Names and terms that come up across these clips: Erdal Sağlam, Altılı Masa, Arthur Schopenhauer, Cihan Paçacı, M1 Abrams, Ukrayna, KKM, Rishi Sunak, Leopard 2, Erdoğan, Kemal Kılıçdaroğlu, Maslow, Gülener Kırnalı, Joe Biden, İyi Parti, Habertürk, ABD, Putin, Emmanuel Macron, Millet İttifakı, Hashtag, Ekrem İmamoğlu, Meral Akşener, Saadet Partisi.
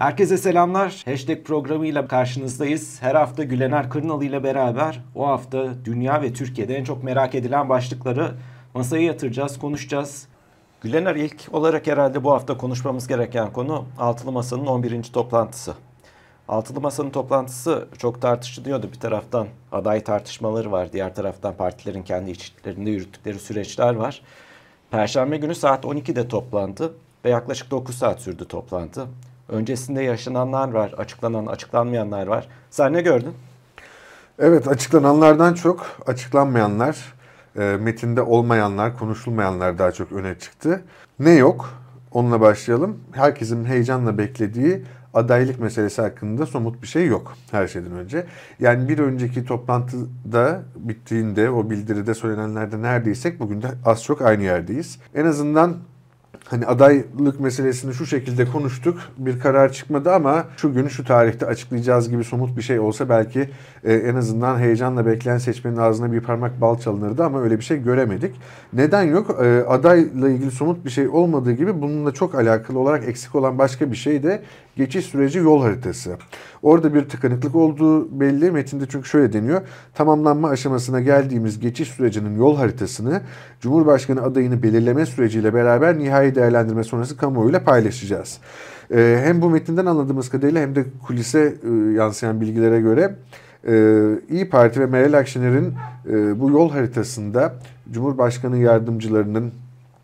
Herkese selamlar. Hashtag programıyla karşınızdayız. Her hafta Gülener Kırnalı ile beraber o hafta dünya ve Türkiye'de en çok merak edilen başlıkları masaya yatıracağız, konuşacağız. Gülener, ilk olarak herhalde bu hafta konuşmamız gereken konu Altılı Masa'nın 11. toplantısı. Altılı Masa'nın toplantısı çok tartışılıyordu. Bir taraftan aday tartışmaları var, diğer taraftan partilerin kendi içlerinde yürüttükleri süreçler var. Perşembe günü saat 12'de toplantı ve yaklaşık 9 saat sürdü toplantı. Öncesinde yaşananlar var, açıklanan, açıklanmayanlar var. Sen ne gördün? Evet, açıklananlardan çok açıklanmayanlar, metinde olmayanlar, konuşulmayanlar daha çok öne çıktı. Ne yok? Onunla başlayalım. Herkesin heyecanla beklediği adaylık meselesi hakkında somut bir şey yok her şeyden önce. Yani bir önceki toplantıda bittiğinde, o bildiride söylenenlerde neredeysek bugün de az çok aynı yerdeyiz. En azından hani adaylık meselesini şu şekilde konuştuk, bir karar çıkmadı ama şu gün şu tarihte açıklayacağız gibi somut bir şey olsa belki en azından heyecanla bekleyen seçmenin ağzına bir parmak bal çalınırdı ama öyle bir şey göremedik. Neden yok? Adayla ilgili somut bir şey olmadığı gibi bununla çok alakalı olarak eksik olan başka bir şey de geçiş süreci yol haritası. Orada bir tıkanıklık olduğu belli. Metinde çünkü şöyle deniyor. Tamamlanma aşamasına geldiğimiz geçiş sürecinin yol haritasını Cumhurbaşkanı adayını belirleme süreciyle beraber nihai değerlendirme sonrası kamuoyuyla paylaşacağız. Hem bu metinden anladığımız kadarıyla hem de kulise yansıyan bilgilere göre İyi Parti ve Meral Akşener'in bu yol haritasında Cumhurbaşkanı yardımcılarının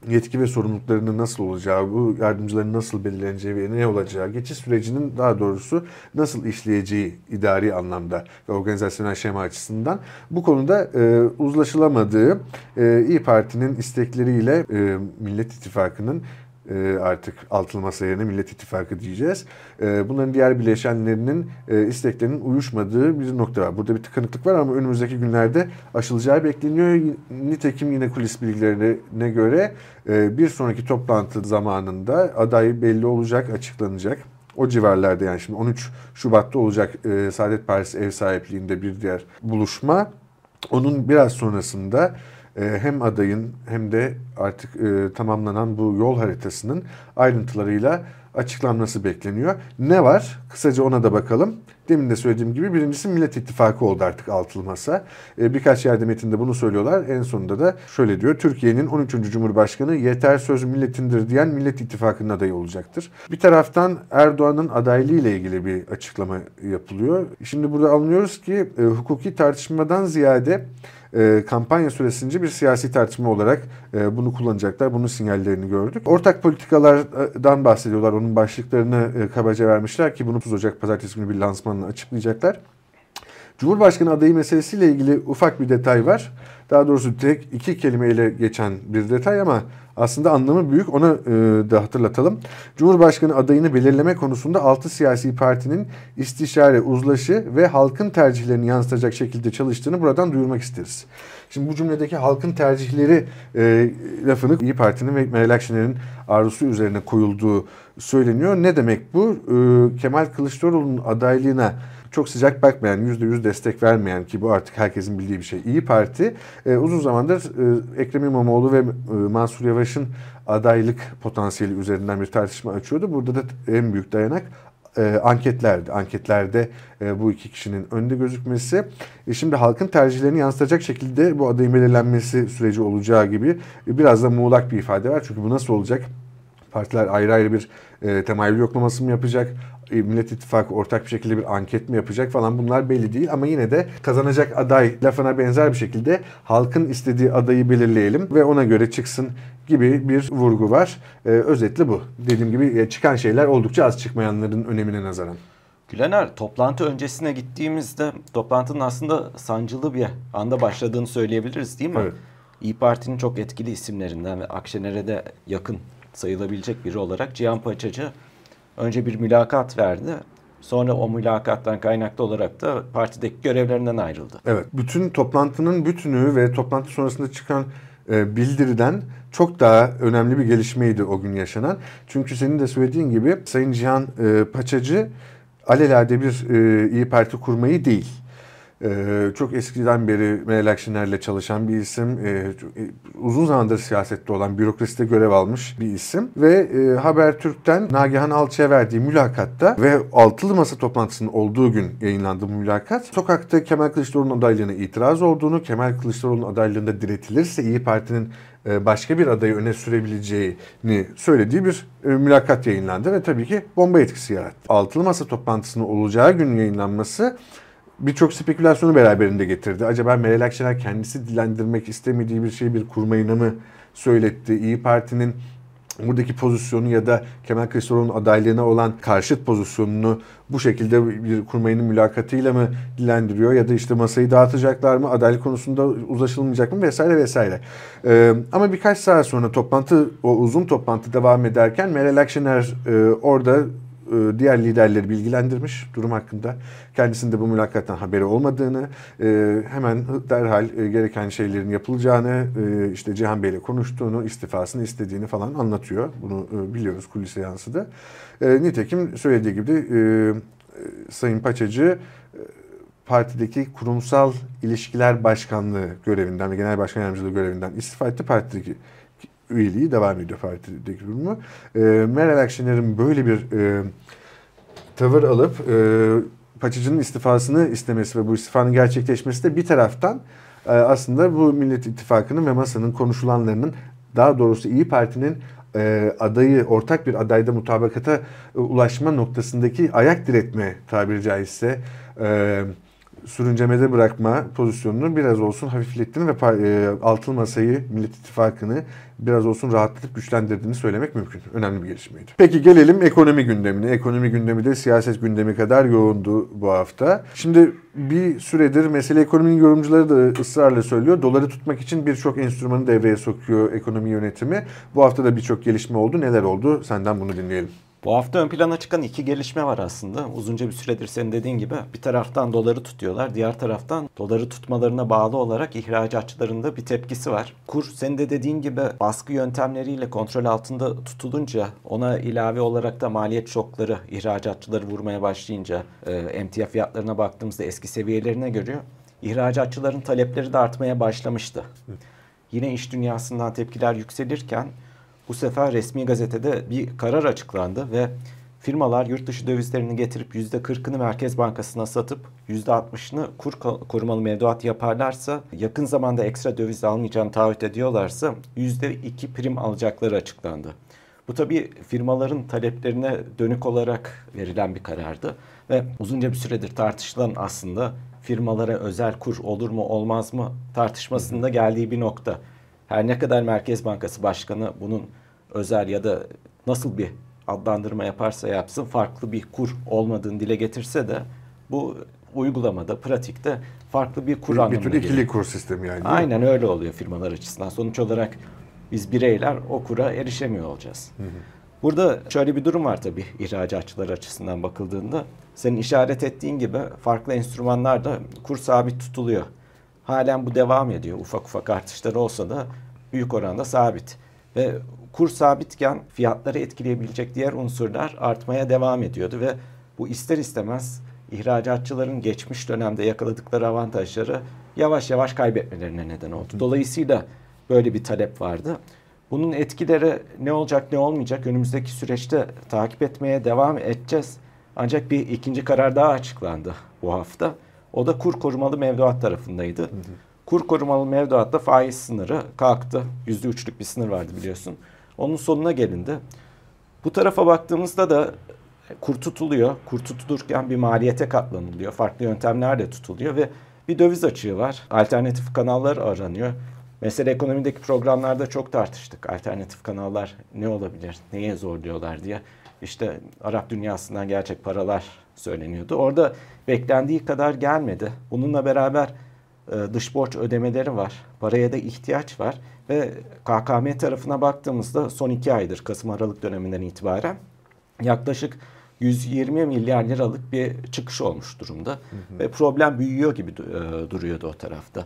yetki ve sorumluluklarının nasıl olacağı, bu yardımcıların nasıl belirleneceği ve ne olacağı, geçiş sürecinin daha doğrusu nasıl işleyeceği idari anlamda ve organizasyonel şema açısından bu konuda uzlaşılamadığı İYİ Parti'nin istekleriyle Millet İttifakı'nın artık Altılı Masa yerine Millet İttifakı diyeceğiz. Bunların diğer bileşenlerinin isteklerinin uyuşmadığı bir nokta var. Burada bir tıkanıklık var ama önümüzdeki günlerde aşılacağı bekleniyor. Nitekim yine kulis bilgilerine göre bir sonraki toplantı zamanında aday belli olacak, açıklanacak. O civarlarda, yani şimdi 13 Şubat'ta olacak Saadet Partisi ev sahipliğinde bir diğer buluşma. Onun biraz sonrasında hem adayın hem de artık tamamlanan bu yol haritasının ayrıntılarıyla açıklanması bekleniyor. Ne var? Kısaca ona da bakalım. Demin de söylediğim gibi birincisi Millet İttifakı oldu artık Altılı Masa. Birkaç yerde metinde bunu söylüyorlar. En sonunda da şöyle diyor. Türkiye'nin 13. Cumhurbaşkanı yeter söz milletindir diyen Millet İttifakı'nın adayı olacaktır. Bir taraftan Erdoğan'ın adaylığı ile ilgili bir açıklama yapılıyor. Şimdi burada anlıyoruz ki hukuki tartışmadan ziyade kampanya süresince bir siyasi tartışma olarak bunu kullanacaklar. Bunun sinyallerini gördük. Ortak politikalardan bahsediyorlar. Onun başlıklarını kabaca vermişler ki bunu 30 Ocak Pazartesi günü bir lansmanla açıklayacaklar. Cumhurbaşkanı adayı meselesiyle ilgili ufak bir detay var. Daha doğrusu tek iki kelimeyle geçen bir detay ama aslında anlamı büyük. Onu da hatırlatalım. Cumhurbaşkanı adayını belirleme konusunda 6 siyasi partinin istişare, uzlaşı ve halkın tercihlerini yansıtacak şekilde çalıştığını buradan duyurmak isteriz. Şimdi bu cümledeki halkın tercihleri lafını İyi Parti'nin ve Meral Akşener'in arzusu üzerine koyulduğu söyleniyor. Ne demek bu? Kemal Kılıçdaroğlu'nun adaylığına çok sıcak bakmayan, %100 destek vermeyen ki bu artık herkesin bildiği bir şey İyi Parti uzun zamandır Ekrem İmamoğlu ve Mansur Yavaş'ın adaylık potansiyeli üzerinden bir tartışma açıyordu. Burada da en büyük dayanak anketlerdi. Anketlerde bu iki kişinin önde gözükmesi. Şimdi halkın tercihlerini yansıtacak şekilde bu adayın belirlenmesi süreci olacağı gibi biraz da muğlak bir ifade var. Çünkü bu nasıl olacak? Partiler ayrı ayrı bir temayül yoklaması mı yapacak? Millet İttifakı ortak bir şekilde bir anket mi yapacak falan, bunlar belli değil ama yine de kazanacak aday lafına benzer bir şekilde halkın istediği adayı belirleyelim ve ona göre çıksın gibi bir vurgu var. Özetle bu. Dediğim gibi çıkan şeyler oldukça az, çıkmayanların önemine nazaran. Gülener, toplantı öncesine gittiğimizde toplantının aslında sancılı bir anda başladığını söyleyebiliriz değil mi? Evet. İYİ Parti'nin çok etkili isimlerinden ve Akşener'e de yakın sayılabilecek biri olarak Cihan Paçacı önce bir mülakat verdi. Sonra o mülakattan kaynaklı olarak da partideki görevlerinden ayrıldı. Evet. Bütün toplantının bütünü ve toplantı sonrasında çıkan bildiriden çok daha önemli bir gelişmeydi o gün yaşanan. Çünkü senin de söylediğin gibi Sayın Cihan Paçacı alelade bir İyi Parti kurmayı değil, Çok eskiden beri Meral Akşener'le çalışan bir isim, uzun zamandır siyasette olan, bürokraside görev almış bir isim ve Habertürk'ten Nagihan Alçı'ya verdiği mülakatta ve Altılı Masa toplantısının olduğu gün yayınlandığı mülakat, sokakta Kemal Kılıçdaroğlu'nun adaylığına itiraz olduğunu, Kemal Kılıçdaroğlu'nun adaylığında diretilirse İyi Parti'nin başka bir adayı öne sürebileceğini söylediği bir mülakat yayınlandı ve tabii ki bomba etkisi yarattı. Altılı Masa toplantısının olacağı gün yayınlanması birçok spekülasyonu beraberinde getirdi. Acaba Meral Akşener kendisi dilendirmek istemediği bir şeyi bir kurmayına mı söyletti? İyi Parti'nin buradaki pozisyonu ya da Kemal Kılıçdaroğlu'nun adaylığına olan karşıt pozisyonunu bu şekilde bir kurmayının mülakatıyla mı dilendiriyor? Ya da işte masayı dağıtacaklar mı? Adaylık konusunda uzlaşılmayacak mı? Vesaire vesaire. Ama birkaç saat sonra toplantı, o uzun toplantı devam ederken Meral Akşener orada diğer liderleri bilgilendirmiş durum hakkında. Kendisinin de bu mülakattan haberi olmadığını, hemen derhal gereken şeylerin yapılacağını, işte Cihan Bey'le konuştuğunu, istifasını istediğini falan anlatıyor. Bunu biliyoruz, kulise yansıdı. Nitekim söylediği gibi Sayın Paçacı partideki kurumsal ilişkiler başkanlığı görevinden ve genel başkan yardımcılığı görevinden istifa etti. Partideki üyeliği devam ediyor, partideki durumu. Meral Akşener'in böyle bir tavır alıp Paçacı'nın istifasını istemesi ve bu istifanın gerçekleşmesi de bir taraftan aslında bu Millet İttifakı'nın ve masanın konuşulanlarının, daha doğrusu İyi Parti'nin adayı, ortak bir adayda mutabakata ulaşma noktasındaki ayak diretme, tabiri caizse sürüncemede bırakma pozisyonunu biraz olsun hafiflettiğini ve Altılı Masa'yı, Millet İttifakı'nı biraz olsun rahatlatıp güçlendirdiğini söylemek mümkün. Önemli bir gelişmeydi. Peki gelelim ekonomi gündemine. Ekonomi gündemi de siyaset gündemi kadar yoğundu bu hafta. Şimdi bir süredir mesele, ekonominin yorumcuları da ısrarla söylüyor, doları tutmak için birçok enstrümanı devreye sokuyor ekonomi yönetimi. Bu hafta da birçok gelişme oldu. Neler oldu? Senden bunu dinleyelim. Bu hafta ön plana çıkan iki gelişme var aslında. Uzunca bir süredir senin dediğin gibi bir taraftan doları tutuyorlar, diğer taraftan doları tutmalarına bağlı olarak ihracatçıların da bir tepkisi var. Kur, senin de dediğin gibi baskı yöntemleriyle kontrol altında tutulunca, ona ilave olarak da maliyet şokları ihracatçıları vurmaya başlayınca, emtia fiyatlarına baktığımızda eski seviyelerine göre ihracatçıların talepleri de artmaya başlamıştı. Yine iş dünyasından tepkiler yükselirken bu sefer resmi gazetede bir karar açıklandı ve firmalar yurt dışı dövizlerini getirip %40'ını Merkez Bankası'na satıp %60'ını kur korumalı mevduat yaparlarsa, yakın zamanda ekstra döviz almayacağını taahhüt ediyorlarsa %2 prim alacakları açıklandı. Bu tabii firmaların taleplerine dönük olarak verilen bir karardı ve uzunca bir süredir tartışılan, aslında firmalara özel kur olur mu olmaz mı tartışmasında geldiği bir nokta. Her ne kadar Merkez Bankası Başkanı bunun özel ya da nasıl bir adlandırma yaparsa yapsın farklı bir kur olmadığını dile getirse de bu uygulamada, pratikte farklı bir kur anlamına geliyor. Bir tür ikili kur sistemi yani. Aynen öyle oluyor firmalar açısından. Sonuç olarak biz bireyler o kura erişemiyor olacağız. Hı hı. Burada şöyle bir durum var tabii ihracatçılar açısından bakıldığında. Senin işaret ettiğin gibi farklı enstrümanlarda kur sabit tutuluyor. Halen bu devam ediyor. Ufak ufak artışları olsa da büyük oranda sabit. Ve kur sabitken fiyatları etkileyebilecek diğer unsurlar artmaya devam ediyordu. Ve bu ister istemez ihracatçıların geçmiş dönemde yakaladıkları avantajları yavaş yavaş kaybetmelerine neden oldu. Dolayısıyla böyle bir talep vardı. Bunun etkileri ne olacak ne olmayacak önümüzdeki süreçte takip etmeye devam edeceğiz. Ancak bir ikinci karar daha açıklandı bu hafta. O da kur korumalı mevduat tarafındaydı. Hı hı. Kur korumalı mevduatta faiz sınırı kalktı. %3'lük bir sınır vardı biliyorsun. Onun sonuna gelindi. Bu tarafa baktığımızda da kur tutuluyor. Kur tutulurken bir maliyete katlanılıyor. Farklı yöntemlerle tutuluyor ve bir döviz açığı var. Alternatif kanallar aranıyor. Mesela ekonomideki programlarda çok tartıştık. Alternatif kanallar ne olabilir, neye zorluyorlar diye. İşte Arap dünyasından gerçek paralar söyleniyordu. Orada beklendiği kadar gelmedi. Bununla beraber dış borç ödemeleri var. Paraya da ihtiyaç var. Ve KKM tarafına baktığımızda son 2 aydır, Kasım-Aralık döneminden itibaren yaklaşık 120 milyar liralık bir çıkış olmuş durumda. Hı hı. Ve problem büyüyor gibi duruyordu o tarafta.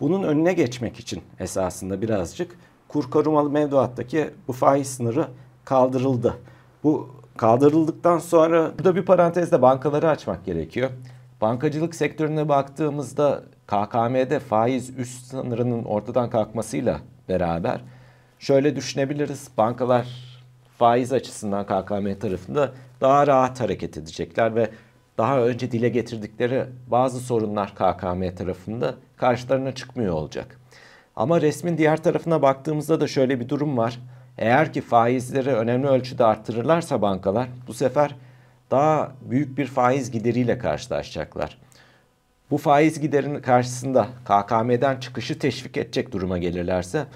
Bunun önüne geçmek için esasında birazcık kur korumalı mevduattaki bu faiz sınırı kaldırıldı. Bu kaldırıldıktan sonra burada bir parantezde bankaları açmak gerekiyor. Bankacılık sektörüne baktığımızda KKM'de faiz üst sınırının ortadan kalkmasıyla beraber şöyle düşünebiliriz. Bankalar faiz açısından KKM tarafında daha rahat hareket edecekler ve daha önce dile getirdikleri bazı sorunlar KKM tarafında karşılarına çıkmıyor olacak. Ama resmin diğer tarafına baktığımızda da şöyle bir durum var. Eğer ki faizleri önemli ölçüde arttırırlarsa bankalar bu sefer daha büyük bir faiz gideriyle karşılaşacaklar. Bu faiz giderinin karşısında KKM'den çıkışı teşvik edecek duruma gelirlerse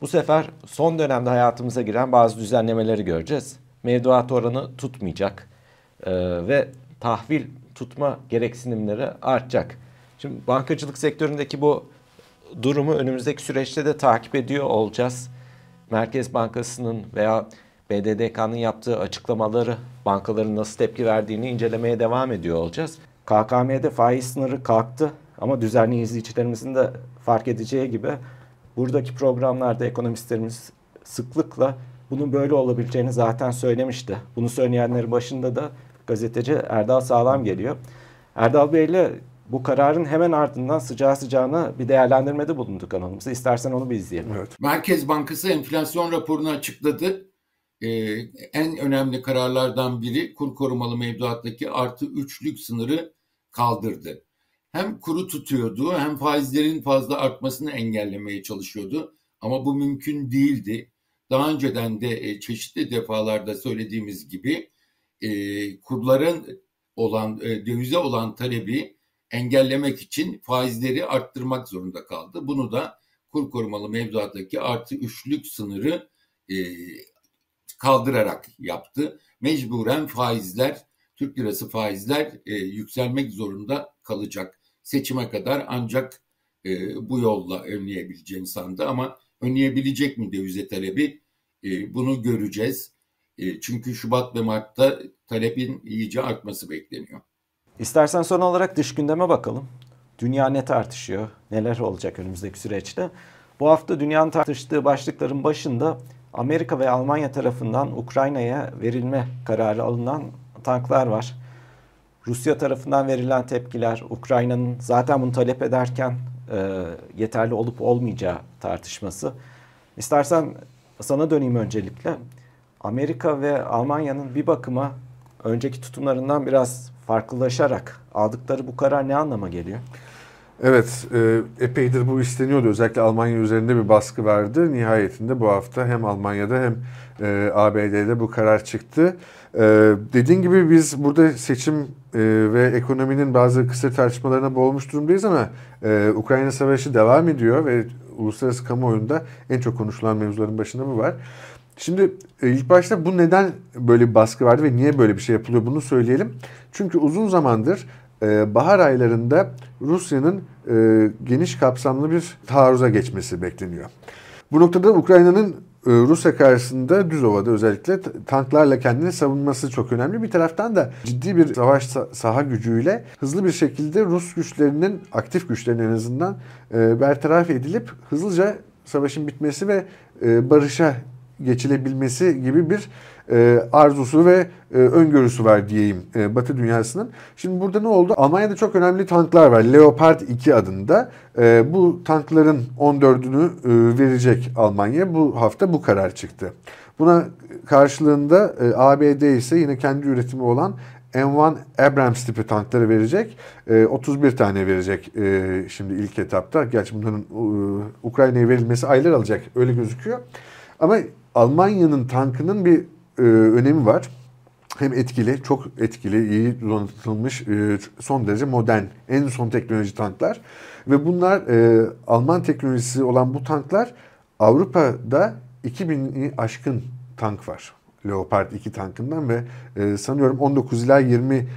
bu sefer son dönemde hayatımıza giren bazı düzenlemeleri göreceğiz. Mevduat oranı tutmayacak ve tahvil tutma gereksinimleri artacak. Şimdi bankacılık sektöründeki bu durumu önümüzdeki süreçte de takip ediyor olacağız. Merkez Bankası'nın veya BDDK'nın yaptığı açıklamaları, bankaların nasıl tepki verdiğini incelemeye devam ediyor olacağız. KKM'de faiz sınırı kalktı ama düzenli izleyicilerimizin de fark edeceği gibi buradaki programlarda ekonomistlerimiz sıklıkla bunun böyle olabileceğini zaten söylemişti. Bunu söyleyenlerin başında da gazeteci Erdal Sağlam geliyor. Erdal Bey ile bu kararın hemen ardından sıcağı sıcağına bir değerlendirmede bulunduk kanalımızda. İstersen onu bir izleyelim. Evet. Merkez Bankası enflasyon raporunu açıkladı. En önemli kararlardan biri kur korumalı mevduattaki artı üçlük sınırı kaldırdı. Hem kuru tutuyordu hem faizlerin fazla artmasını engellemeye çalışıyordu. Ama bu mümkün değildi. Daha önceden de çeşitli defalarda söylediğimiz gibi kurların olan dövize olan talebi engellemek için faizleri arttırmak zorunda kaldı. Bunu da kur korumalı mevduattaki artı üçlük sınırı kaldırarak yaptı. Mecburen faizler, Türk lirası faizler yükselmek zorunda kalacak. Seçime kadar ancak bu yolla önleyebileceğini sandı ama önleyebilecek mi dövize talebi? Bunu göreceğiz. Çünkü Şubat ve Mart'ta talebin iyice artması bekleniyor. İstersen son olarak dış gündeme bakalım. Dünya ne tartışıyor? Neler olacak önümüzdeki süreçte? Bu hafta dünyanın tartıştığı başlıkların başında Amerika ve Almanya tarafından Ukrayna'ya verilme kararı alınan tanklar var. Rusya tarafından verilen tepkiler, Ukrayna'nın zaten bunu talep ederken yeterli olup olmayacağı tartışması. İstersen sana döneyim öncelikle. Amerika ve Almanya'nın bir bakıma önceki tutumlarından biraz farklılaşarak aldıkları bu karar ne anlama geliyor? Evet, epeydir bu isteniyordu. Özellikle Almanya üzerinde bir baskı vardı. Nihayetinde bu hafta hem Almanya'da hem ABD'de bu karar çıktı. Dediğin gibi biz burada seçim ve ekonominin bazı kısır tartışmalarına boğulmuş durumdayız ama Ukrayna Savaşı devam ediyor ve uluslararası kamuoyunda en çok konuşulan mevzuların başında bu var. Şimdi ilk başta bu neden böyle bir baskı vardı ve niye böyle bir şey yapılıyor bunu söyleyelim. Çünkü uzun zamandır bahar aylarında Rusya'nın geniş kapsamlı bir taarruza geçmesi bekleniyor. Bu noktada Ukrayna'nın Rusya karşısında düz ovada özellikle tanklarla kendini savunması çok önemli. Bir taraftan da ciddi bir savaş saha gücüyle hızlı bir şekilde Rus güçlerinin, aktif güçlerinin en azından bertaraf edilip hızlıca savaşın bitmesi ve barışa geçilebilmesi gibi bir arzusu ve öngörüsü var diyeyim Batı dünyasının. Şimdi burada ne oldu? Almanya'da çok önemli tanklar var. Leopard 2 adında. Bu tankların 14'ünü verecek Almanya. Bu hafta bu karar çıktı. Buna karşılığında ABD ise yine kendi üretimi olan M1 Abrams tipi tankları verecek. 31 tane verecek şimdi ilk etapta. Gerçi bunların Ukrayna'ya verilmesi aylar alacak. Öyle gözüküyor. Ama Almanya'nın tankının bir önemi var. Hem etkili, çok etkili, iyi donatılmış, son derece modern, en son teknoloji tanklar. Ve bunlar Alman teknolojisi olan bu tanklar Avrupa'da 2000'i aşkın tank var. Leopard 2 tankından ve sanıyorum 19 ila 20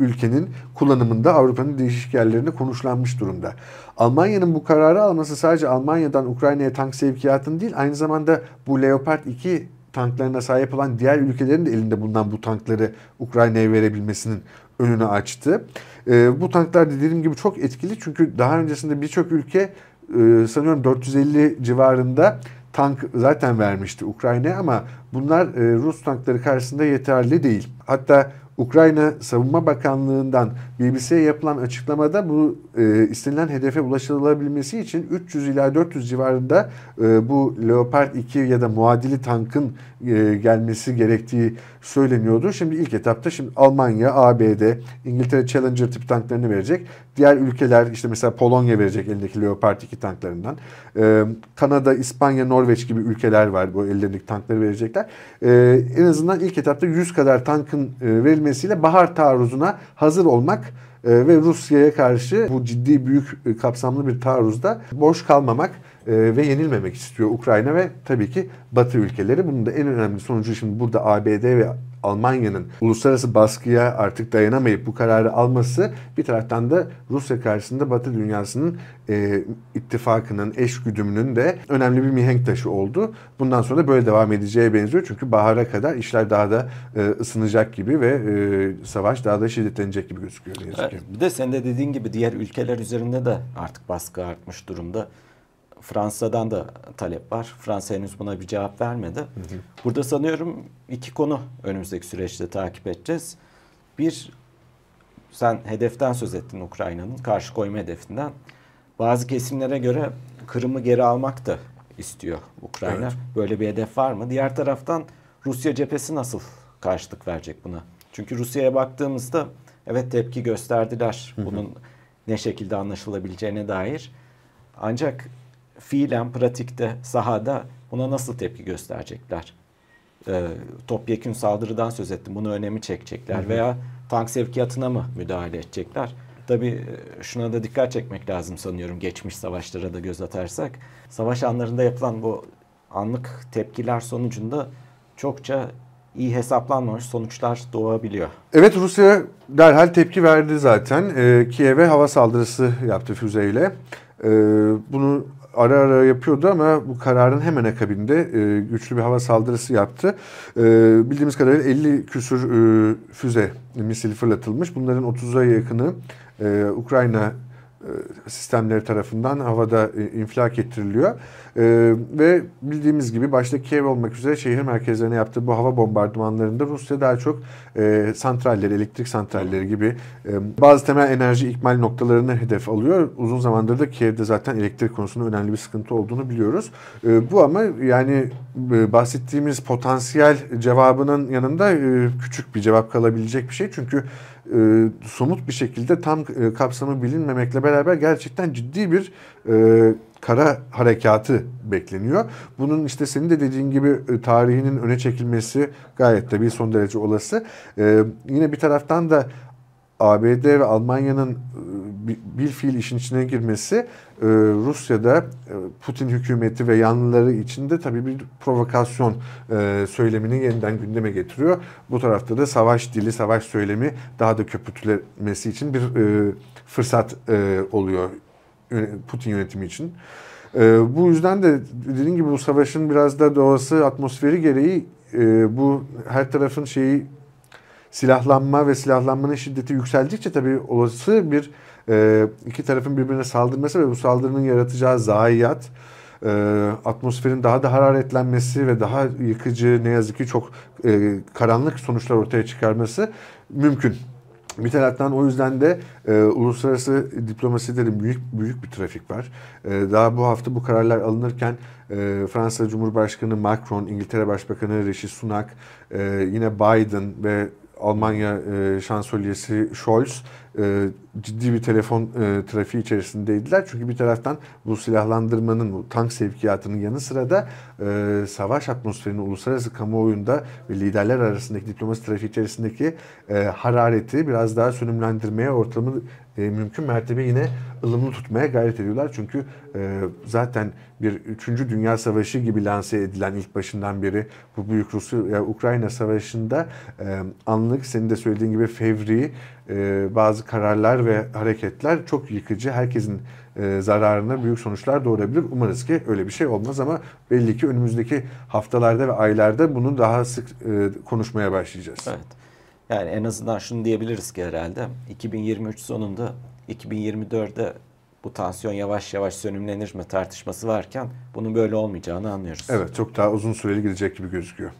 ülkenin kullanımında Avrupa'nın değişik yerlerinde konuşlanmış durumda. Almanya'nın bu kararı alması sadece Almanya'dan Ukrayna'ya tank sevkiyatını değil, aynı zamanda bu Leopard 2 tanklarına sahip olan diğer ülkelerin de elinde bulunan bu tankları Ukrayna'ya verebilmesinin önünü açtı. Bu tanklar dediğim gibi çok etkili çünkü daha öncesinde birçok ülke sanıyorum 450 civarında tank zaten vermişti Ukrayna'ya ama bunlar Rus tankları karşısında yeterli değil. Hatta Ukrayna Savunma Bakanlığı'ndan BBC'ye yapılan açıklamada bu istenilen hedefe ulaşılabilmesi için 300 ila 400 civarında bu Leopard 2 ya da muadili tankın gelmesi gerektiği söyleniyordu. Şimdi ilk etapta Almanya, ABD, İngiltere Challenger tip tanklarını verecek. Diğer ülkeler işte mesela Polonya verecek elindeki Leopard 2 tanklarından. Kanada, İspanya, Norveç gibi ülkeler var, bu ellerindeki tankları verecekler. En azından ilk etapta 100 kadar tankın verilmesiyle bahar taarruzuna hazır olmak ve Rusya'ya karşı bu ciddi büyük kapsamlı bir taarruzda boş kalmamak ve yenilmemek istiyor Ukrayna ve tabii ki Batı ülkeleri. Bunun da en önemli sonucu şimdi burada ABD ve Almanya'nın uluslararası baskıya artık dayanamayıp bu kararı alması, bir taraftan da Rusya karşısında Batı dünyasının ittifakının, eşgüdümünün de önemli bir mihenk taşı oldu. Bundan sonra da böyle devam edeceğe benziyor. Çünkü bahara kadar işler daha da ısınacak gibi ve savaş daha da şiddetlenecek gibi gözüküyor. Evet, bir de sen de dediğin gibi diğer ülkeler üzerinde de artık baskı artmış durumda. Fransa'dan da talep var. Fransa henüz buna bir cevap vermedi. Hı hı. Burada sanıyorum iki konu önümüzdeki süreçte takip edeceğiz. Bir, sen hedeften söz ettin, Ukrayna'nın karşı koyma hedefinden. Bazı kesimlere göre Kırım'ı geri almak da istiyor Ukrayna. Evet. Böyle bir hedef var mı? Diğer taraftan Rusya cephesi nasıl karşılık verecek buna? Çünkü Rusya'ya baktığımızda evet tepki gösterdiler. Hı hı. Bunun ne şekilde anlaşılabileceğine dair. Ancak fiilen, pratikte, sahada buna nasıl tepki gösterecekler? Topyekün saldırıdan söz ettim. Bunu önemi çekecekler. Hı hı. Veya tank sevkiyatına mı müdahale edecekler? Tabii şuna da dikkat çekmek lazım sanıyorum. Geçmiş savaşlara da göz atarsak. Savaş anlarında yapılan bu anlık tepkiler sonucunda çokça iyi hesaplanmamış sonuçlar doğabiliyor. Evet, Rusya derhal tepki verdi zaten. Kiev'e hava saldırısı yaptı füzeyle. Bunu ara ara yapıyordu ama bu kararın hemen akabinde güçlü bir hava saldırısı yaptı. Bildiğimiz kadarıyla 50 küsur füze, misil fırlatılmış. Bunların 30'a yakını Ukrayna sistemleri tarafından havada infilak ettiriliyor. Ve bildiğimiz gibi başta Kiev olmak üzere şehir merkezlerine yaptığı bu hava bombardımanlarında Rusya daha çok santralleri, elektrik santralleri gibi bazı temel enerji ikmal noktalarını hedef alıyor. Uzun zamandır da Kiev'de zaten elektrik konusunda önemli bir sıkıntı olduğunu biliyoruz. Bu ama yani bahsettiğimiz potansiyel cevabının yanında küçük bir cevap kalabilecek bir şey. Çünkü somut bir şekilde tam kapsamı bilinmemekle beraber gerçekten ciddi bir kara harekatı bekleniyor. Bunun işte senin de dediğin gibi tarihinin öne çekilmesi gayet tabii son derece olası. Yine bir taraftan da ABD ve Almanya'nın bilfiil işin içine girmesi Rusya'da Putin hükümeti ve yanlıları için de tabii bir provokasyon söylemini yeniden gündeme getiriyor. Bu tarafta da savaş dili, savaş söylemi daha da köpürtülmesi için bir fırsat oluyor Putin yönetimi için. Bu yüzden de dediğim gibi bu savaşın biraz da doğası, atmosferi gereği bu her tarafın şeyi, silahlanma ve silahlanmanın şiddeti yükseldikçe tabii olası bir iki tarafın birbirine saldırması ve bu saldırının yaratacağı zayiat, atmosferin daha da hararetlenmesi ve daha yıkıcı, ne yazık ki çok karanlık sonuçlar ortaya çıkarması mümkün. Bir taraftan o yüzden de uluslararası diplomaside büyük bir trafik var. Daha bu hafta bu kararlar alınırken Fransa Cumhurbaşkanı Macron, İngiltere Başbakanı Rishi Sunak, yine Biden ve Almanya Şansölyesi Scholz ciddi bir telefon trafiği içerisindeydiler. Çünkü bir taraftan bu silahlandırmanın, bu tank sevkiyatının yanı sıra da savaş atmosferinin uluslararası kamuoyunda ve liderler arasındaki diplomasi trafiği içerisindeki harareti biraz daha sönümlendirmeye, ortamı mümkün mertebe yine ılımlı tutmaya gayret ediyorlar. Çünkü zaten bir 3. Dünya Savaşı gibi lanse edilen ilk başından beri bu büyük Rusya-Ukrayna savaşında anlık, senin de söylediğin gibi fevri bazı kararlar ve hareketler çok yıkıcı, herkesin zararına büyük sonuçlar doğurabilir. Umarız ki öyle bir şey olmaz ama belli ki önümüzdeki haftalarda ve aylarda bunu daha sık konuşmaya başlayacağız. Evet. Yani en azından şunu diyebiliriz ki herhalde 2023 sonunda 2024'de bu tansiyon yavaş yavaş sönümlenir mi tartışması varken bunun böyle olmayacağını anlıyoruz. Evet, çok daha uzun süreli gidecek gibi gözüküyor.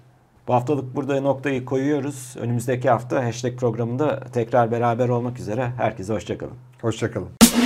Bu haftalık burada noktayı koyuyoruz. Önümüzdeki hafta Hashtag programında tekrar beraber olmak üzere. Herkese hoşça kalın. Hoşça kalın.